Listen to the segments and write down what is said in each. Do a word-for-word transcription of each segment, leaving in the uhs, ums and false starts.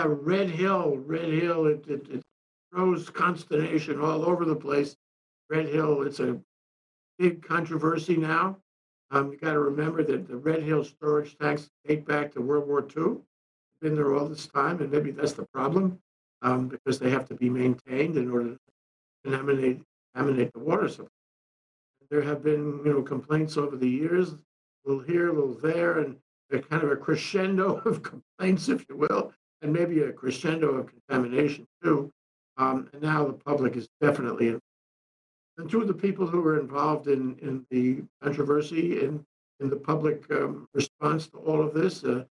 Yeah, Red Hill, Red Hill, it, it, it throws consternation all over the place. Red Hill, it's a big controversy now. Um, you got to remember that the Red Hill storage tanks date back to World War Two. Been there all this time, and maybe that's the problem, um, because they have to be maintained in order to contaminate, contaminate the water supply. There have been, you know, complaints over the years, a little here, a little there, and a kind of a crescendo of complaints, if you will, and maybe a crescendo of contamination too. Um, and now the public is definitely involved. And two of the people who were involved in, in the controversy and in, in the public um, response to all of this. Uh,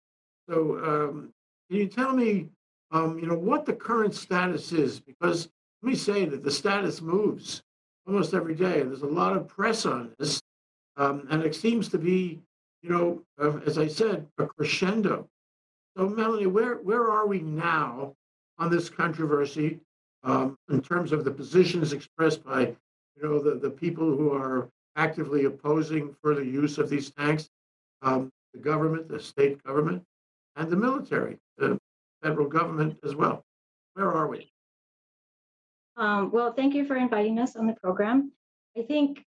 so um, can you tell me, um, you know, what the current status is? Because let me say that the status moves almost every day. There's a lot of press on this, um, and it seems to be, you know, uh, as I said, a crescendo. So Melanie, where, where are we now on this controversy um, in terms of the positions expressed by, you know, the, the people who are actively opposing further use of these tanks, um, the government, the state government, and the military, the federal government as well? Where are we? Um, well, thank you for inviting us on the program. I think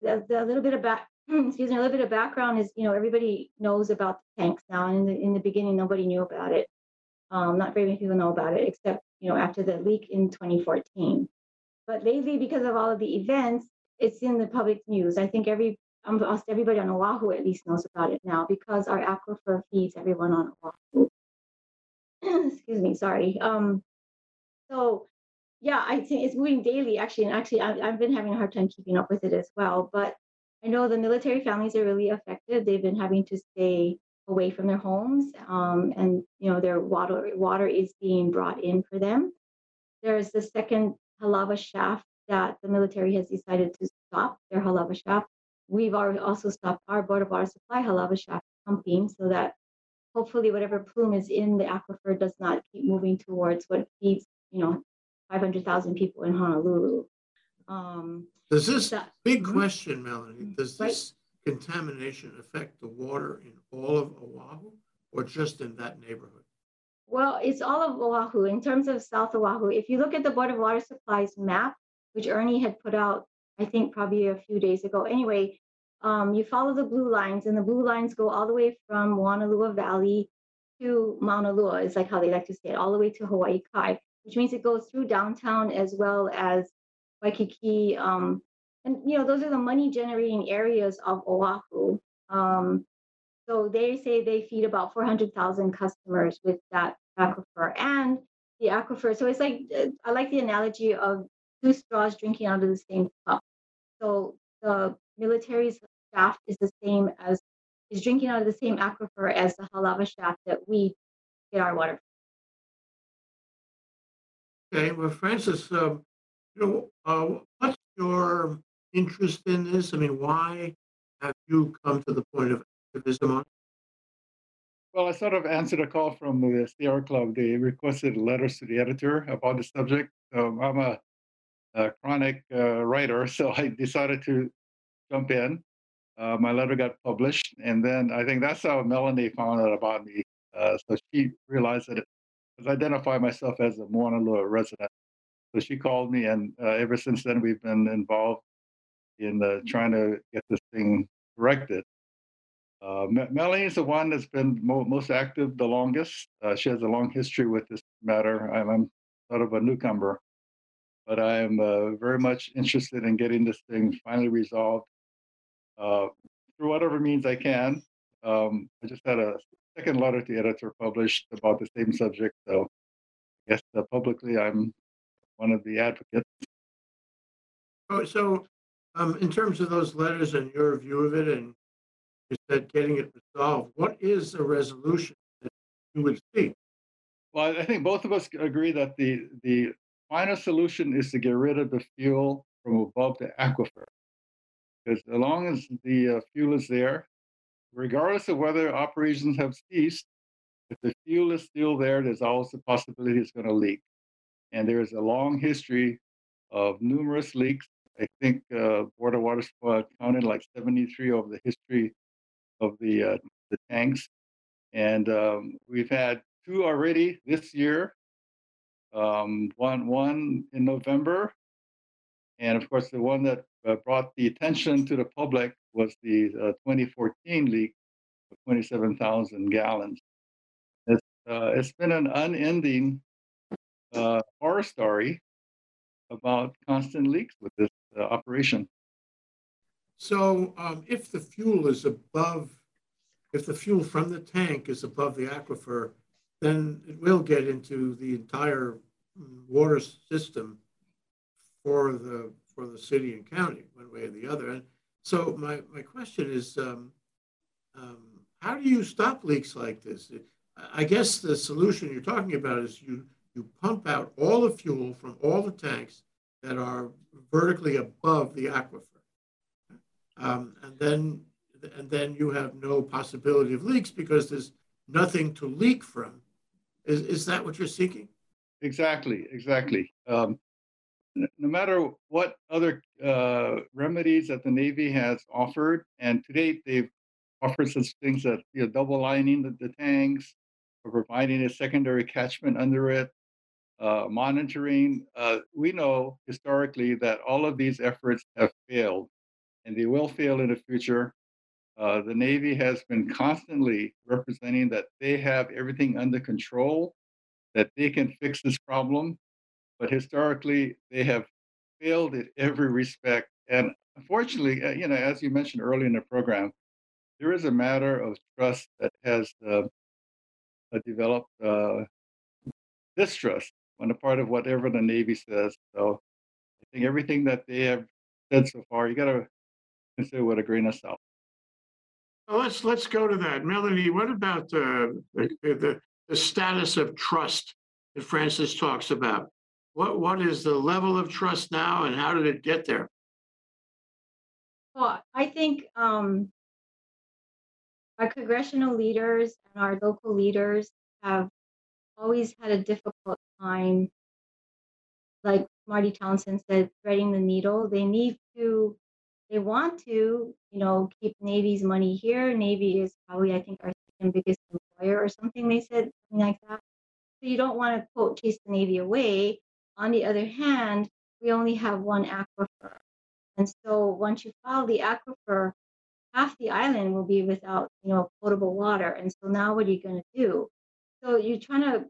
the, the little bit about, excuse me, a little bit of background is, you know, everybody knows about the tanks now, and in the, in the beginning, nobody knew about it. Um, not very many people know about it, except, you know, after the leak in twenty fourteen. But lately, because of all of the events, it's in the public news. I think every almost everybody on Oahu at least knows about it now, because our aquifer feeds everyone on Oahu. Excuse me, sorry. Um, so, yeah, I think it's moving daily, actually. And actually, I've, I've been having a hard time keeping up with it as well. But I know the military families are really affected. They've been having to stay away from their homes, um, and, you know, their water water is being brought in for them. There's the second Halawa shaft that the military has decided to stop, their Halawa shaft. We've already also stopped our Board of Water Supply Halawa shaft pumping, so that hopefully whatever plume is in the aquifer does not keep moving towards what feeds, you know, five hundred thousand people in Honolulu. Um, does this, that, big question, Melanie, does this right? contamination affect the water in all of Oahu or just in that neighborhood? Well, it's all of Oahu. In terms of South Oahu, if you look at the Board of Water Supply's map, which Ernie had put out, I think probably a few days ago. Anyway, um, you follow the blue lines, and the blue lines go all the way from Moanalua Valley to Mauna Lua, is like how they like to say it, all the way to Hawaii Kai, which means it goes through downtown as well as Waikiki. Um, and, you know, those are the money-generating areas of Oahu. Um, so they say they feed about four hundred thousand customers with that aquifer and the aquifer. So it's like, I like the analogy of two straws drinking out of the same cup. So the military's shaft is the same as, is drinking out of the same aquifer as the Halawa shaft that we get our water from. Okay, well, Francis, uh, you know, uh, what's your interest in this? I mean, why have you come to the point of activism on it? Well, I sort of answered a call from the Sierra Club. They requested letters to the editor about the subject. Um, I'm a, a chronic uh, writer, so I decided to jump in. Uh, my letter got published, and then I think that's how Melanie found out about me. Uh, so she realized that it, I identify myself as a Mauna Lua resident. So she called me, and uh, ever since then, we've been involved in uh, trying to get this thing corrected. Uh, Melanie is the one that's been mo most active the longest. Uh, she has a long history with this matter. I'm, I'm sort of a newcomer, but I am uh, very much interested in getting this thing finally resolved uh, through whatever means I can. Um, I just had a second letter to the editor published about the same subject. So I guess uh, publicly I'm one of the advocates. Oh, so um, in terms of those letters and your view of it, and you said getting it resolved, what is a resolution that you would see? Well, I think both of us agree that the, the final solution is to get rid of the fuel from above the aquifer. Because as long as the uh, fuel is there, regardless of whether operations have ceased, if the fuel is still there, there's always the possibility it's going to leak. And there is a long history of numerous leaks. I think uh, Board of Water Supply counted like seventy-three over the history of the, uh, the tanks. And um, we've had two already this year, um, one, one in November. And of course, the one that uh, brought the attention to the public was the uh, twenty fourteen leak of twenty-seven thousand gallons. It's, uh, it's been an unending uh, horror story about constant leaks with this uh, operation. So um, if the fuel is above, if the fuel from the tank is above the aquifer, then it will get into the entire water system for the for the city and county, one way or the other. And so my, my question is, um, um, how do you stop leaks like this? I guess the solution you're talking about is you, you pump out all the fuel from all the tanks that are vertically above the aquifer. Um, and then and then you have no possibility of leaks because there's nothing to leak from. Is, is that what you're seeking? Exactly, exactly. Um, no matter what other uh, remedies that the Navy has offered, and to date they've offered such things as, you know, double lining the, the tanks, or providing a secondary catchment under it, uh, monitoring. Uh, we know historically that all of these efforts have failed, and they will fail in the future. Uh, the Navy has been constantly representing that they have everything under control, that they can fix this problem. But historically, they have failed in every respect. And unfortunately, you know, as you mentioned earlier in the program, there is a matter of trust that has uh, developed uh, distrust on the part of whatever the Navy says. So I think everything that they have said so far, you got to consider with a grain of salt. Well, let's let's go to that, Melanie. What about uh, the, the the status of trust that Francis talks about? What what is the level of trust now, and how did it get there? Well, I think um, our congressional leaders and our local leaders have always had a difficult time, like Marty Townsend said, threading the needle. They need to, they want to, you know, keep Navy's money here. Navy is probably, I think, our second biggest employer or something, they said, something like that. So you don't want to, quote, chase the Navy away. On the other hand, we only have one aquifer. And so once you follow the aquifer, half the island will be without, you know, potable water. And so now what are you going to do? So you're trying to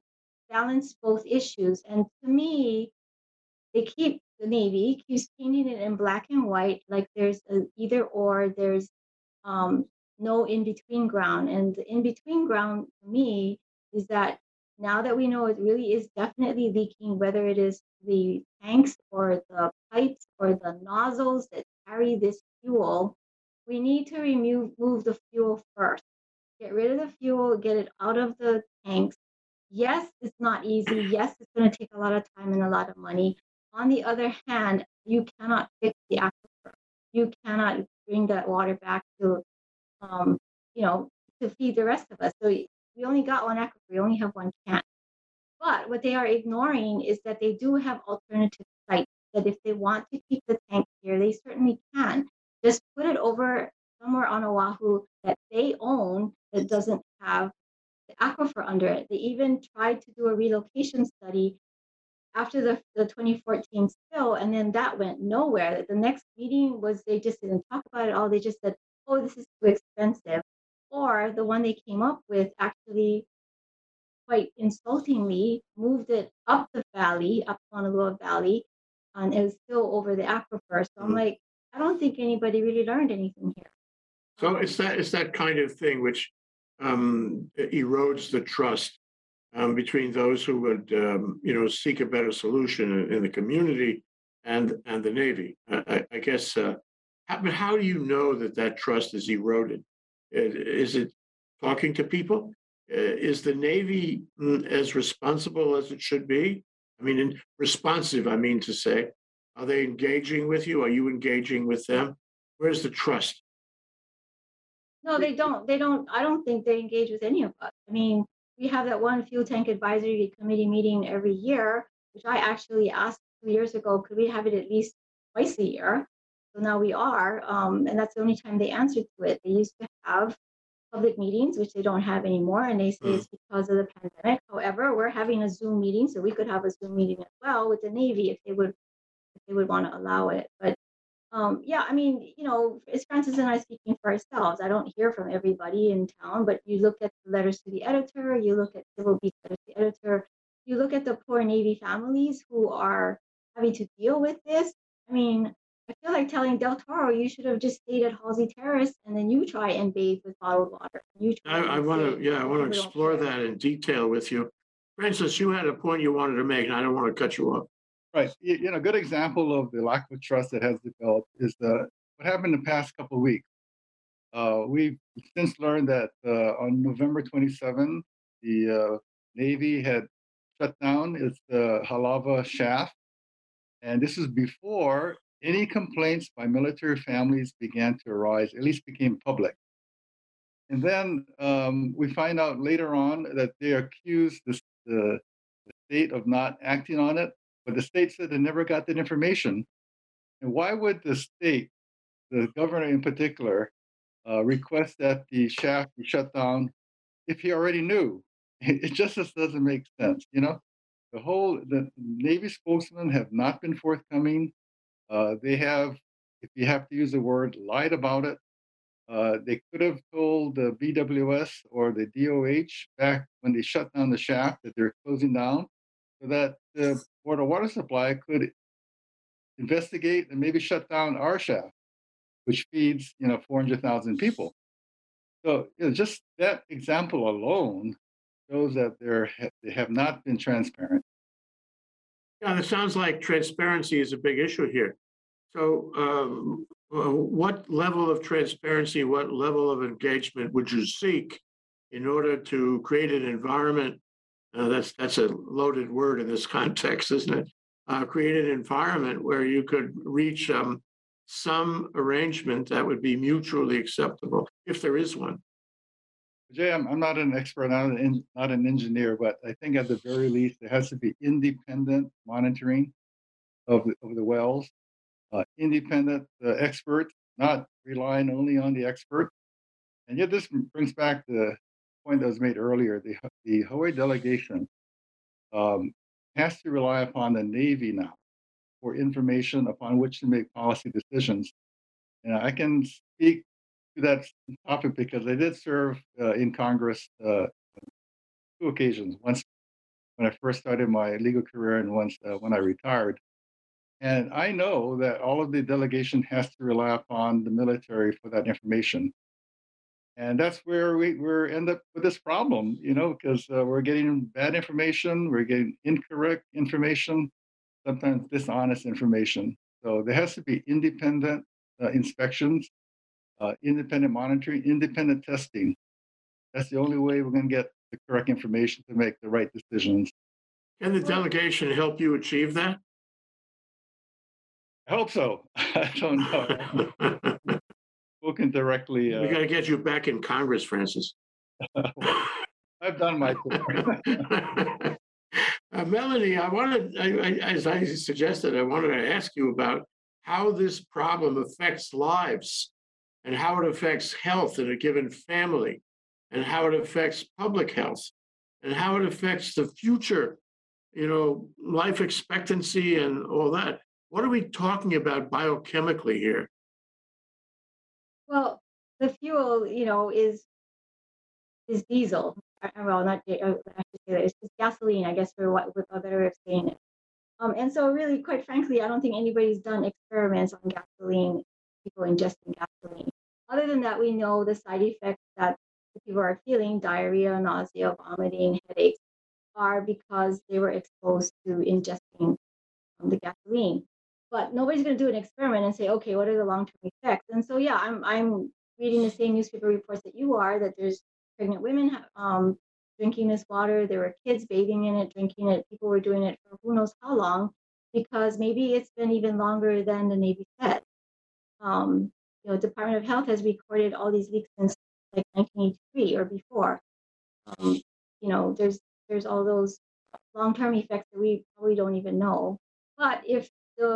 balance both issues. And to me, they keep, the Navy keeps painting it in black and white, like there's an either or, there's um, no in-between ground. And the in-between ground to me is that now that we know it really is definitely leaking, whether it is the tanks or the pipes or the nozzles that carry this fuel, we need to remove move the fuel first. Get rid of the fuel, get it out of the tanks. Yes, it's not easy. Yes, it's going to take a lot of time and a lot of money. On the other hand, you cannot fix the aquifer. You cannot bring that water back to, um, you know, to feed the rest of us. So we only got one aquifer. We only have one can. But what they are ignoring is that they do have alternative sites, that if they want to keep the tank here, they certainly can. Just put it over somewhere on Oahu that they own that doesn't have the aquifer under it. They even tried to do a relocation study after the, the twenty fourteen spill, and then that went nowhere. The next meeting was, they just didn't talk about it all. They just said, oh, this is too expensive. Or the one they came up with actually, quite insultingly, moved it up the valley, up Moanalua Valley, and it was still over the aquifer. So I'm like, I don't think anybody really learned anything here. So it's that it's that kind of thing which um, erodes the trust um, between those who would um, you know, seek a better solution in, in the community and and the Navy. I, I guess. Uh, how, but how do you know that that trust is eroded? Is it talking to people? Is the Navy as responsible as it should be? I mean, responsive. I mean to say. Are they engaging with you? Are you engaging with them? Where's the trust? No, they don't. They don't. I don't think they engage with any of us. I mean, we have that one fuel tank advisory committee meeting every year, which I actually asked two years ago, could we have it at least twice a year? So now we are. Um, and that's the only time they answered to it. They used to have public meetings, which they don't have anymore, and they say mm. it's because of the pandemic. However, we're having a Zoom meeting, so we could have a Zoom meeting as well with the Navy if they would if they would want to allow it. But um, yeah, I mean, you know, it's Francis and I speaking for ourselves. I don't hear from everybody in town, but you look at the letters to the editor, you look at Civil Beat letters to the editor, you look at the poor Navy families who are having to deal with this. I mean, I feel like telling Del Toro, you should have just stayed at Halsey Terrace, and then you try and bathe with bottled water. You try I, I want to, yeah, I want to explore that in detail with you. Francis, you had a point you wanted to make, and I don't want to cut you off. Right. You, you know, a good example of the lack of trust that has developed is the, what happened in the past couple of weeks. Uh, we've since learned that uh, on November twenty-seventh, the uh, Navy had shut down its uh, Halawa shaft, and this is before any complaints by military families began to arise, at least became public. And then um, we find out later on that they accused the, the, the state of not acting on it, but the state said they never got that information. And why would the state, the governor in particular, uh, request that the shaft be shut down if he already knew? It just doesn't make sense, you know? The whole, the Navy spokesmen have not been forthcoming. Uh, they have, if you have to use the word, lied about it. Uh, they could have told the B W S or the D O H back when they shut down the shaft that they're closing down, so that the Board of Water Supply could investigate and maybe shut down our shaft, which feeds, you know, four hundred thousand people. So you know, just that example alone shows that they're, they have not been transparent. Yeah, it sounds like transparency is a big issue here. So um, what level of transparency, what level of engagement would you seek in order to create an environment, uh, that's that's a loaded word in this context, isn't it? Uh, create an environment where you could reach um, some arrangement that would be mutually acceptable, if there is one. Jay, I'm, I'm not an expert, not an, not an engineer, but I think at the very least, there has to be independent monitoring of the, of the wells, uh, independent uh, experts, not relying only on the expert. And yet this brings back the point that was made earlier. The, the Hawaii delegation um, has to rely upon the Navy now for information upon which to make policy decisions. And I can speak to that topic because I did serve uh, in Congress uh, two occasions, once when I first started my legal career and once uh, when I retired. And I know that all of the delegation has to rely upon the military for that information. And that's where we we're end up with this problem, you know, because uh, we're getting bad information, we're getting incorrect information, sometimes dishonest information. So there has to be independent uh, inspections, Uh, independent monitoring, independent testing. That's the only way we're going to get the correct information to make the right decisions. Can the delegation help you achieve that? I hope so. I don't know. Spoken directly. Uh... We got to get you back in Congress, Francis. I've done my part. uh, Melanie, I wanted, I, I, as I suggested, I wanted to ask you about how this problem affects lives, and how it affects health in a given family, and how it affects public health, and how it affects the future, you know, life expectancy and all that. What are we talking about biochemically here? Well, the fuel, you know, is is diesel. Well, not I should say that. It's just gasoline, I guess, for what, with a better way of saying it. Um, and so, really, quite frankly, I don't think anybody's done experiments on gasoline. People ingesting gasoline. Other than that, we know the side effects that people are feeling, diarrhea, nausea, vomiting, headaches, are because they were exposed to ingesting um, the gasoline. But nobody's going to do an experiment and say, okay, what are the long-term effects? And so, yeah, I'm I'm reading the same newspaper reports that you are, that there's pregnant women um, drinking this water. There were kids bathing in it, drinking it. People were doing it for who knows how long, because maybe it's been even longer than the Navy said. Um, you know, Department of Health has recorded all these leaks since like nineteen eighty-three or before. Um, you know, there's there's all those long-term effects that we probably don't even know. But if the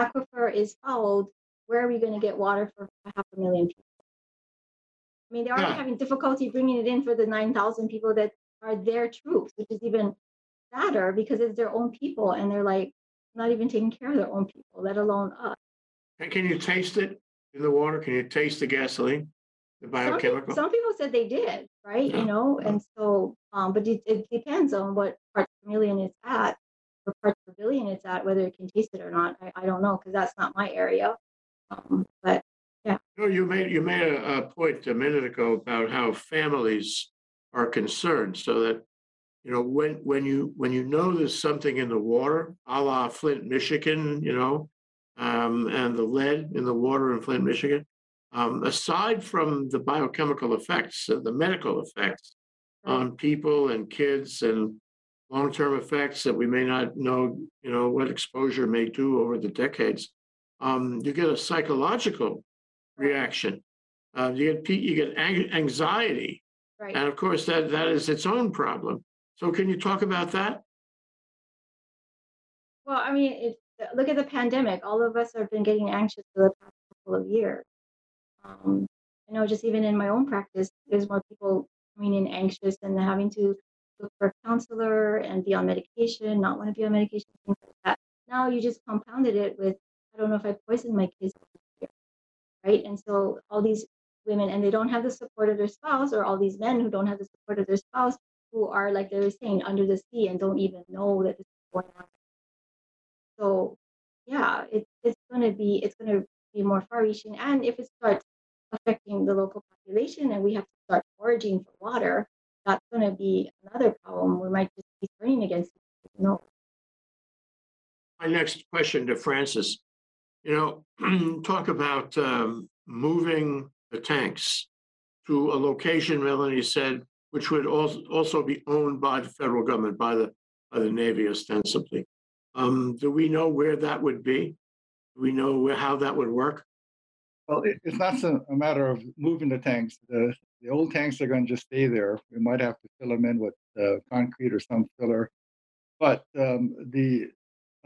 aquifer is fouled, where are we going to get water for half a million people? I mean, they're already yeah. having difficulty bringing it in for the nine thousand people that are their troops, which is even sadder because it's their own people and they're like not even taking care of their own people, let alone us. And can you taste it in the water? Can you taste the gasoline, the biochemical? Some people, some people said they did, right? Yeah. You know, and so, um, but it, it depends on what part per million it's at, or part per billion it's at, whether it can taste it or not. I, I don't know, because that's not my area. Um, but yeah. You know, you made, you made a, a point a minute ago about how families are concerned, so that, you know, when when you when you know there's something in the water, a la Flint, Michigan, you know, um, and the lead in the water in Flint, Michigan, um, aside from the biochemical effects, uh, the medical effects right. on people and kids and long-term effects that we may not know, you know, what exposure may do over the decades, um, you get a psychological right. reaction. Uh, you get you get anxiety, right. and of course that that is its own problem. So can you talk about that? Well, I mean, it, look at the pandemic. All of us have been getting anxious for the past couple of years. Um, I know just even in my own practice, there's more people coming in anxious and having to look for a counselor and be on medication, not want to be on medication, things like that. Now you just compounded it with, I don't know if I poisoned my kids, right? And so all these women, and they don't have the support of their spouse, or all these men who don't have the support of their spouse, who are, like they were saying, under the sea and don't even know that this is going on. So, yeah, it, it's going to be it's going to be more far-reaching. And if it starts affecting the local population and we have to start foraging for water, that's going to be another problem. We might just be turning against it. No. My next question to Francis, you know, talk about um, moving the tanks to a location, Melanie said, which would also also be owned by the federal government, by the by the Navy ostensibly. Um, do we know where that would be? Do we know where, how that would work? Well, it, it's not a, a matter of moving the tanks. The, the old tanks are going to just stay there. We might have to fill them in with uh, concrete or some filler. But um, the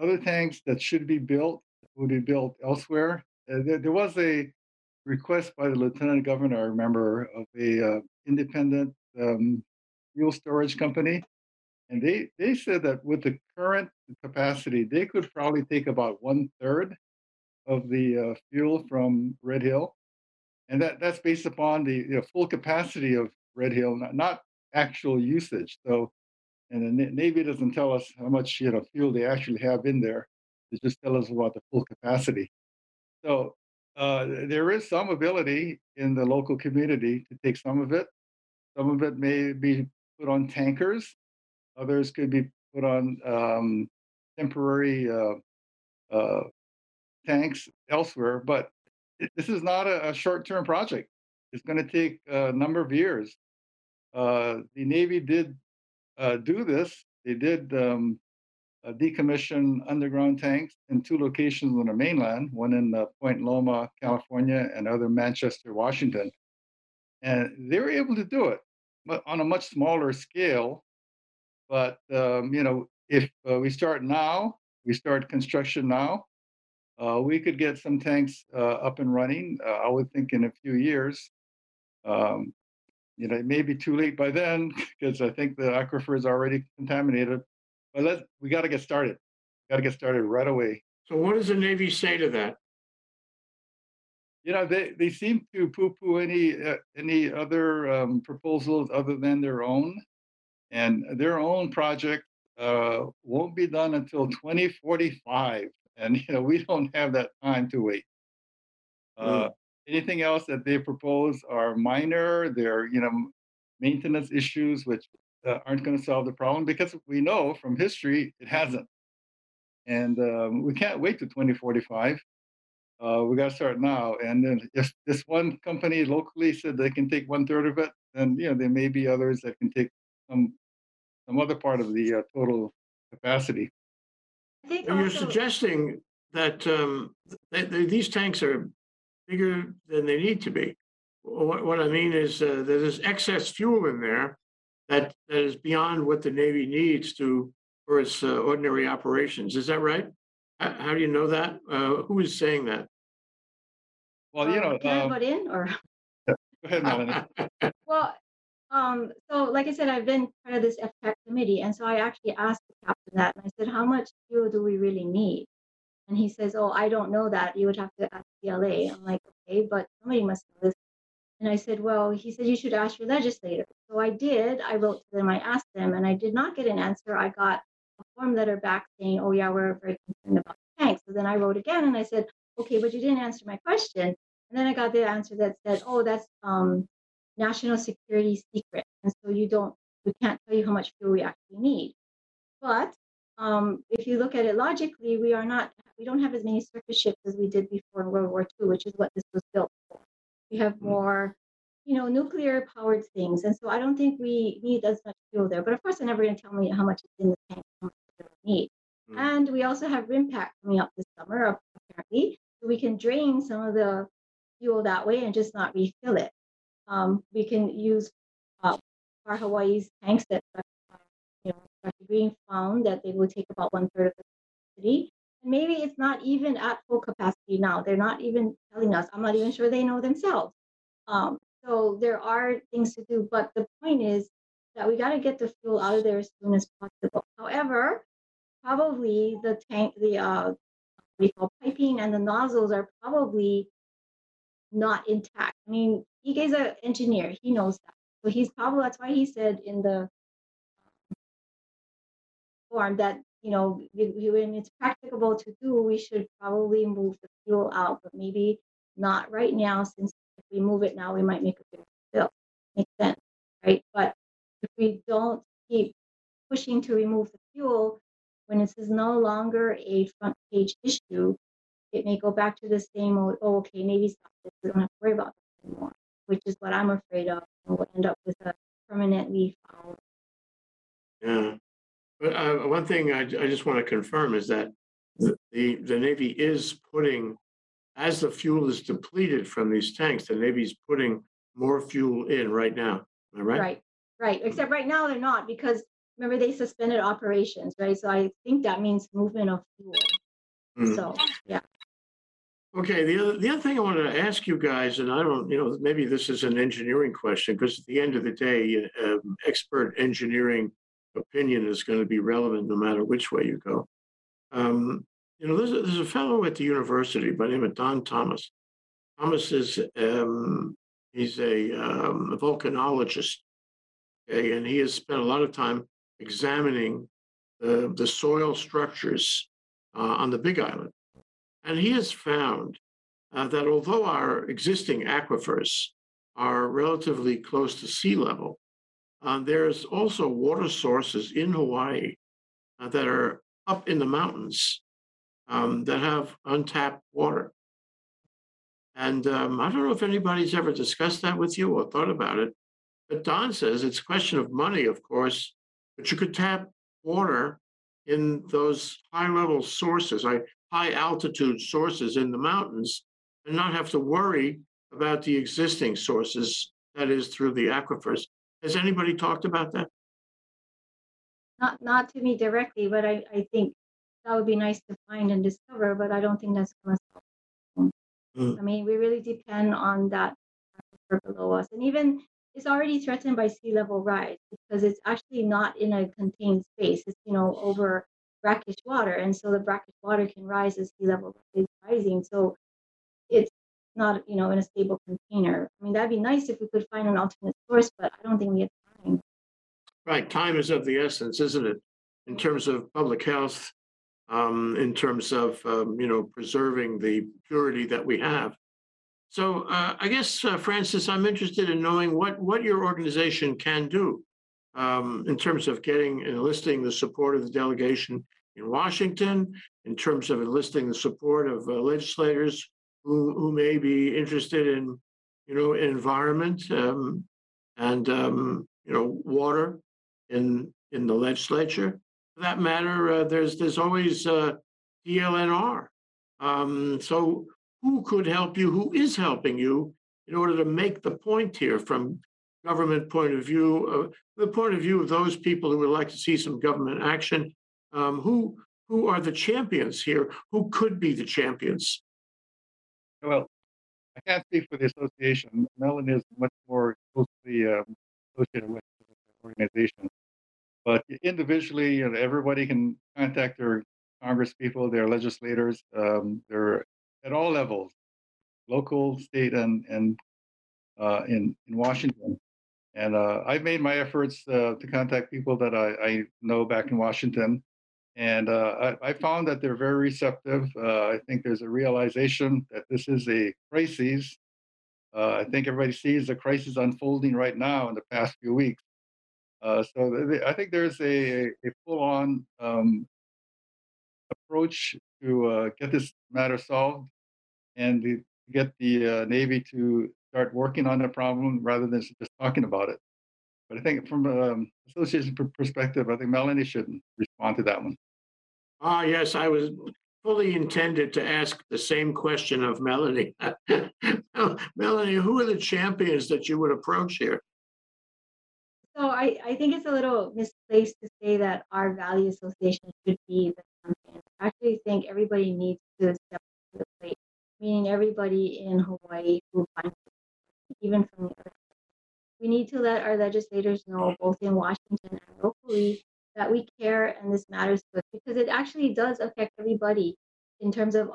other tanks that should be built would be built elsewhere. Uh, there, there was a request by the lieutenant governor, I remember, of a uh, independent Um, fuel storage company, and they they said that with the current capacity, they could probably take about one third of the uh, fuel from Red Hill, and that that's based upon the, the full capacity of Red Hill, not, not actual usage. So, and the Navy doesn't tell us how much, you know, fuel they actually have in there. They just tell us about the full capacity. So uh, there is some ability in the local community to take some of it. Some of it may be put on tankers. Others could be put on um, temporary uh, uh, tanks elsewhere. But it, this is not a, a short-term project. It's going to take a number of years. Uh, the Navy did uh, do this. They did um, uh, decommission underground tanks in two locations on the mainland, one in uh, Point Loma, California, and other Manchester, Washington. And they were able to do it, but on a much smaller scale. But, um, you know, if uh, we start now, we start construction now, uh, we could get some tanks uh, up and running, uh, I would think, in a few years. Um, you know, it may be too late by then, because I think the aquifer is already contaminated. But let's, we got to get started. Got to get started right away. So what does the Navy say to that? You know, they, they seem to poo-poo any uh, any other um, proposals other than their own. And their own project uh, won't be done until twenty forty-five. And, you know, we don't have that time to wait. Uh, mm. Anything else that they propose are minor. They're, you know, maintenance issues which uh, aren't going to solve the problem, because we know from history it hasn't. And um, we can't wait to twenty forty-five. Uh, we got to start now. And then if this one company locally said they can take one third of it, then, you know, there may be others that can take some some other part of the uh, total capacity. I think also, you're suggesting that um, th th these tanks are bigger than they need to be. What, what I mean is uh, that there's excess fuel in there that, that is beyond what the Navy needs to for its uh, ordinary operations. Is that right? How do you know that? Uh, who is saying that? Well, you know, um, can I butt in or? Go ahead, Melanie. Well, um, so like I said, I've been part of this F C H A C committee, and so I actually asked the captain that, and I said, how much fuel do we really need? And he says, oh, I don't know that. You would have to ask C L A. I'm like, okay, but somebody must know this. And I said, well, he said, you should ask your legislator. So I did. I wrote to them. I asked them, and I did not get an answer. I got a form letter back saying, oh, yeah, we're very concerned about the tank. So then I wrote again, and I said, okay, but you didn't answer my question. And then I got the answer that said, oh, that's um, national security secret. And so you don't, we can't tell you how much fuel we actually need. But um, if you look at it logically, we are not, we don't have as many surface ships as we did before in World War Two, which is what this was built for. We have more, you know, nuclear powered things. And so I don't think we need as much fuel there. But of course, they're never going to tell me how much is in the tank, how much we need. Mm. And we also have RIMPAC coming up this summer, apparently. So we can drain some of the fuel that way and just not refill it. Um, we can use uh, our Hawaii's tanks that, you know, Doctor Green found that they will take about one third of the capacity. And maybe it's not even at full capacity now. They're not even telling us. I'm not even sure they know themselves. Um, so there are things to do, but the point is that we got to get the fuel out of there as soon as possible. However, probably the tank, the uh, what do you call piping and the nozzles are probably not intact. I mean, Ige's an engineer. He knows that. So he's probably, that's why he said in the form that, you know, when it's practicable to do, we should probably move the fuel out, but maybe not right now, since if we move it now, we might make a bigger spill. Makes sense, right? But if we don't keep pushing to remove the fuel, when this is no longer a front page issue, it may go back to the same old, oh, okay, maybe stop this. We don't have to worry about this anymore, which is what I'm afraid of. And we'll end up with a permanently foul. Yeah. But uh, one thing I, I just want to confirm is that the, the, the Navy is putting, as the fuel is depleted from these tanks, the Navy's putting more fuel in right now. Am I right? Right, right. Except right now they're not, because remember they suspended operations, right? So I think that means movement of fuel. Mm. So, yeah. Okay, the other, the other thing I wanted to ask you guys, and I don't, you know, maybe this is an engineering question, because at the end of the day, um, expert engineering opinion is going to be relevant no matter which way you go. Um, you know, there's a, there's a fellow at the university by the name of Don Thomas. Thomas is, um, he's a, um, a volcanologist, okay, and he has spent a lot of time examining the, the soil structures uh, on the Big Island. And he has found uh, that although our existing aquifers are relatively close to sea level, uh, there's also water sources in Hawaii uh, that are up in the mountains um, that have untapped water. And um, I don't know if anybody's ever discussed that with you or thought about it, but Don says it's a question of money, of course, but you could tap water in those high-level sources. I, high altitude sources in the mountains and not have to worry about the existing sources, that is through the aquifers. Has anybody talked about that? Not not to me directly, but I, I think that would be nice to find and discover, but I don't think that's going to help. Mm. I mean, we really depend on that aquifer below us. And even it's already threatened by sea level rise because it's actually not in a contained space. It's, you know, over brackish water, and so the brackish water can rise as sea level is rising, so it's not, you know, in a stable container. I mean, that'd be nice if we could find an alternate source, but I don't think we have time. Right, time is of the essence, isn't it? In terms of public health, um, in terms of, um, you know, preserving the purity that we have. So uh, I guess, uh, Francis, I'm interested in knowing what, what your organization can do Um, in terms of getting and enlisting the support of the delegation in Washington, in terms of enlisting the support of uh, legislators who, who may be interested in, you know, environment um, and, um, you know, water in in the legislature. For that matter, uh, there's there's always uh, D L N R. Um, so who could help you? Who is helping you in order to make the point here from government point of view, uh, the point of view of those people who would like to see some government action, um, who who are the champions here? Who could be the champions? Well, I can't speak for the association. Mellon is much more closely um, associated with the organization. But individually, you know, everybody can contact their Congress people, their legislators, um, they're at all levels, local, state, and, and uh, in, in Washington. And uh, I've made my efforts uh, to contact people that I, I know back in Washington. And uh, I, I found that they're very receptive. Uh, I think there's a realization that this is a crisis. Uh, I think everybody sees the crisis unfolding right now in the past few weeks. Uh, so th- I think there's a, a full-on um, approach to uh, get this matter solved and to get the uh, Navy to start working on the problem rather than just talking about it. But I think from an um, association perspective, I think Melanie should respond to that one. Ah, yes, I was fully intended to ask the same question of Melanie. Melanie, who are the champions that you would approach here? So I, I think it's a little misplaced to say that our value association should be the champion. I actually think everybody needs to step to the plate, meaning everybody in Hawaii who finds it, even from the other. We need to let our legislators know, both in Washington and locally, that we care and this matters to us, because it actually does affect everybody in terms of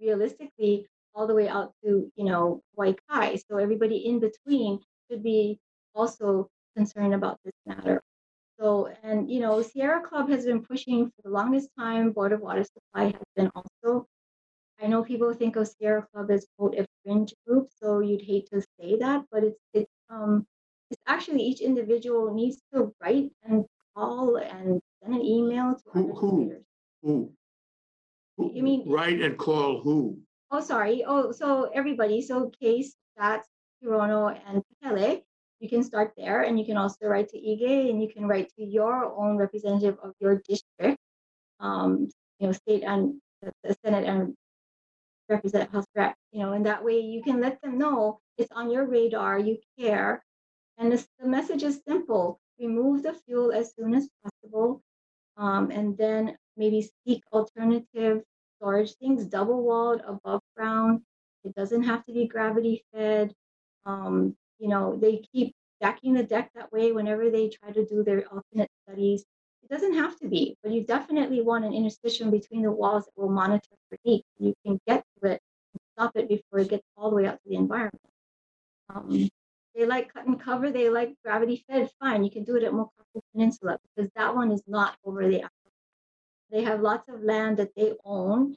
realistically all the way out to, you know, Waikiki. So everybody in between should be also concerned about this matter. So, and, you know, Sierra Club has been pushing for the longest time. Board of Water Supply has been also. I know people think of Sierra Club as, quote, a fringe group, so you'd hate to say that, but it's, it's, um, it's actually each individual needs to write and call and send an email to who, who, who, who, I mean, write and call who? Oh, sorry. Oh, so everybody. So Case, Stats, Hirono, and Pele. You can start there, and you can also write to I G E, and you can write to your own representative of your district, um, you know, state and the, the Senate and represent House Rep, you know, and that way you can let them know it's on your radar, you care, and this, the message is simple: remove the fuel as soon as possible, um, and then maybe seek alternative storage things, double-walled, above ground. It doesn't have to be gravity-fed. Um, You know, they keep jacking the deck that way whenever they try to do their alternate studies. It doesn't have to be, but you definitely want an interstitium between the walls that will monitor for leaks. You can get to it and stop it before it gets all the way out to the environment. Um, they like cut and cover. They like gravity fed. Fine, you can do it at Mokpo Peninsula because that one is not over the. They have lots of land that they own,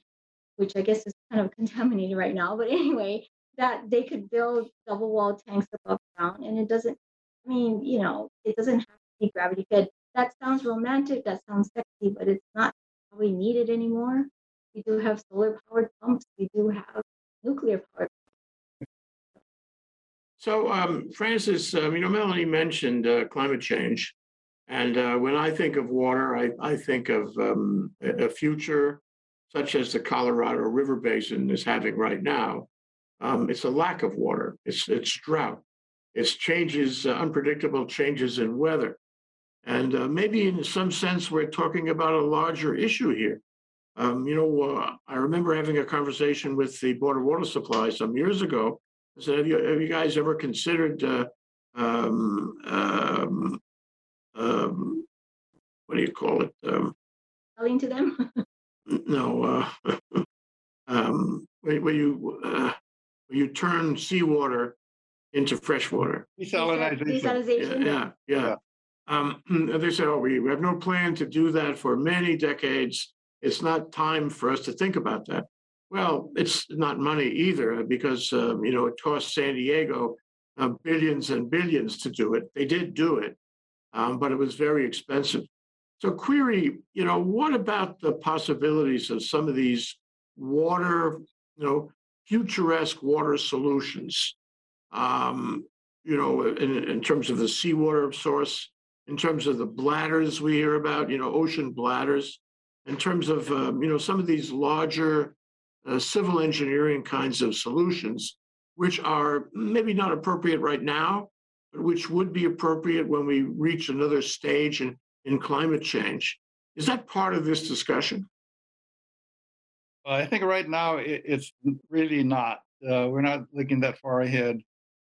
which I guess is kind of contaminated right now. But anyway, that they could build double wall tanks above ground, and it doesn't, I mean, you know, it doesn't have to be gravity fed. That sounds romantic, that sounds sexy, but it's not how we need it anymore. We do have solar powered pumps, we do have nuclear powered pumps. So, um, Francis, um, you know, Melanie mentioned uh, climate change. And uh, when I think of water, I, I think of um, a future such as the Colorado River Basin is having right now. Um, it's a lack of water. It's it's drought. It's changes, uh, unpredictable changes in weather, and uh, maybe in some sense we're talking about a larger issue here. Um, you know, uh, I remember having a conversation with the Board of Water Supply some years ago. I said, "Have you have you guys ever considered uh, um, um, um, what do you call it? Um, Selling to them?" No. Uh, um, where, where you. Uh, You turn seawater into fresh water. Desalinization. Desalinization. Yeah, yeah. yeah. Um, they said, oh, we have no plan to do that for many decades. It's not time for us to think about that. Well, it's not money either because, um, you know, it cost San Diego uh, billions and billions to do it. They did do it, um, but it was very expensive. So query, you know, what about the possibilities of some of these water, you know, futuresque water solutions, um, you know, in, in terms of the seawater source, in terms of the bladders we hear about, you know, ocean bladders, in terms of, um, you know, some of these larger uh, civil engineering kinds of solutions, which are maybe not appropriate right now, but which would be appropriate when we reach another stage in, in climate change. Is that part of this discussion? I think right now it's really not. uh, we're not looking that far ahead.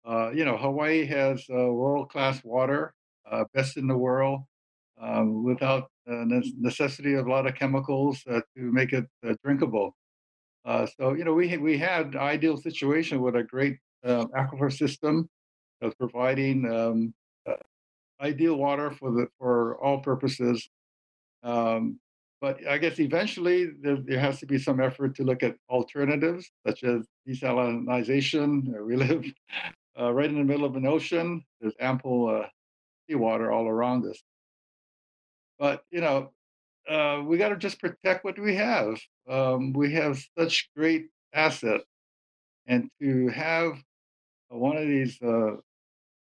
Uh, you know, Hawaii has uh, world-class water, uh, best in the world, um, without the necessity of a lot of chemicals uh, to make it uh, drinkable. Uh, so, you know, we we had an ideal situation with a great uh, aquifer system of providing um, uh, ideal water for the for all purposes. Um, but I guess eventually there, there has to be some effort to look at alternatives, such as desalinization. We live uh, right in the middle of an ocean. There's ample uh, seawater all around us. But, you know, uh, we got to just protect what we have. Um, we have such great assets. And to have one of these uh,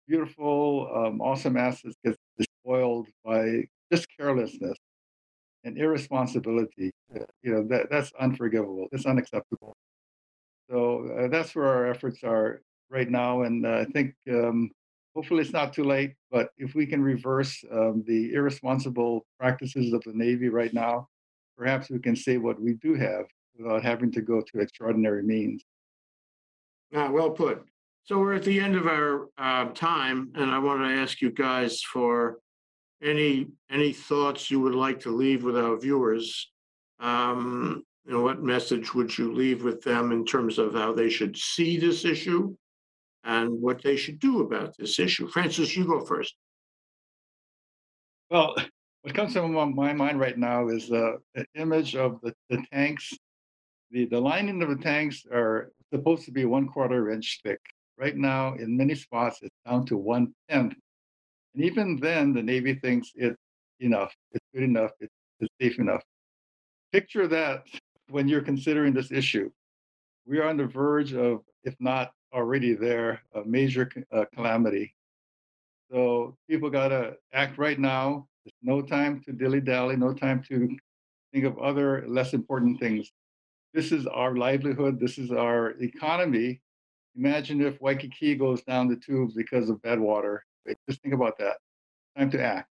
beautiful, um, awesome assets gets spoiled by just carelessness and irresponsibility, you know, that, that's unforgivable. It's unacceptable. So uh, that's where our efforts are right now. And uh, I think um, hopefully it's not too late, but if we can reverse um, the irresponsible practices of the Navy right now, perhaps we can save what we do have without having to go to extraordinary means. Ah, well put. So we're at the end of our uh, time, and I want to ask you guys for Any any thoughts you would like to leave with our viewers? Um, you know, what message would you leave with them in terms of how they should see this issue and what they should do about this issue? Francis, you go first. Well, what comes to my mind right now is uh, the image of the, the tanks. The, the lining of the tanks are supposed to be one quarter inch thick. Right now, in many spots, it's down to one tenth. And even then, the Navy thinks it's enough, it's good enough, it's, it's safe enough. Picture that when you're considering this issue. We are on the verge of, if not already there, a major uh, calamity. So people got to act right now. There's no time to dilly-dally, no time to think of other less important things. This is our livelihood. This is our economy. Imagine if Waikiki goes down the tubes because of bad water. Just think about that. Time to act.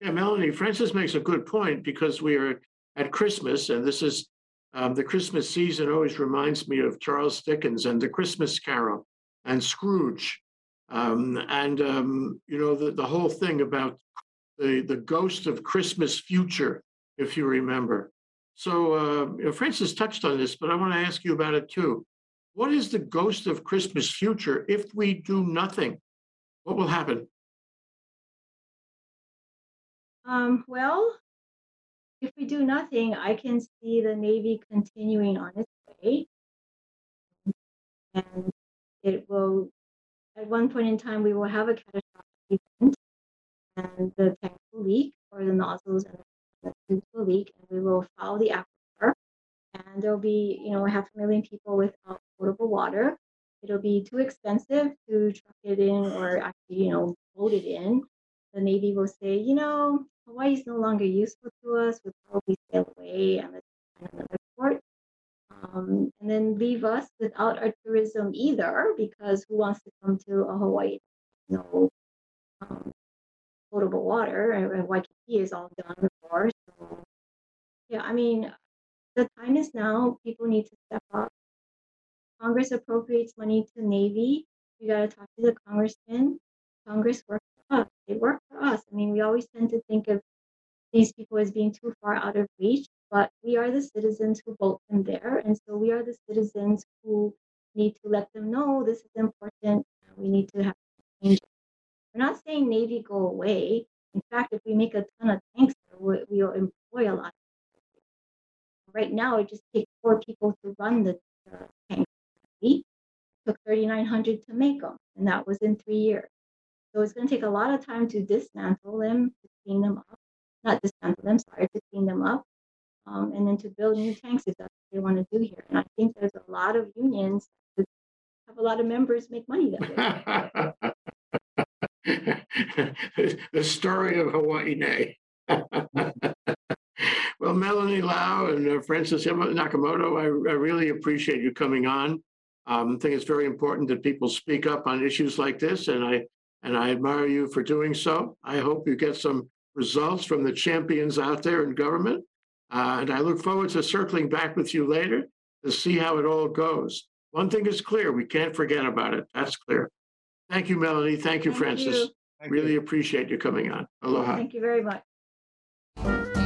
Yeah, Melanie, Francis makes a good point because we are at Christmas, and this is um, the Christmas season always reminds me of Charles Dickens and the Christmas Carol and Scrooge. Um, and, um, you know, the, the whole thing about the, the ghost of Christmas future, if you remember. So uh, you know, Francis touched on this, but I want to ask you about it too. What is the ghost of Christmas future if we do nothing? What will happen? Um, well, if we do nothing, I can see the Navy continuing on its way. And it will, at one point in time, we will have a catastrophic event, and the tank will leak, or the nozzles and the tubes will leak, and we will foul the aquifer. And there'll be, you know, half a million people without potable water. It'll be too expensive to truck it in or actually, you know, load it in. The Navy will say, you know, Hawaii is no longer useful to us. We'll probably sail away and let's find another port. Um, and then leave us without our tourism either, because who wants to come to a Hawaii, you know, um, potable water? And, and Waikiki is all done before. So, yeah, I mean, the time is now. People need to step up. Congress appropriates money to Navy. We got to talk to the congressmen. Congress works for us. They work for us. I mean, we always tend to think of these people as being too far out of reach, but we are the citizens who vote them there. And so we are the citizens who need to let them know this is important. And we need to have change. We're not saying Navy go away. In fact, if we make a ton of tanks, we'll, we'll employ a lot. Right now, it just takes four people to run the uh, tank. It took thirty-nine hundred to make them, and that was in three years. So it's going to take a lot of time to dismantle them, to clean them up, not dismantle them, sorry, to clean them up, um, and then to build new tanks if that's what they want to do here. And I think there's a lot of unions that have a lot of members make money that way. The story of Hawaii Nay. Well, Melanie Lau and uh, Francis Nakamoto, I, I really appreciate you coming on. Um, I think it's very important that people speak up on issues like this, and I and I admire you for doing so. I hope you get some results from the champions out there in government, uh, and I look forward to circling back with you later to see how it all goes. one thing is clear, we can't forget about it. That's clear. Thank you, Melanie. Thank you, Thank Francis. You. Thank really you. Appreciate you coming on. Aloha. Thank you very much.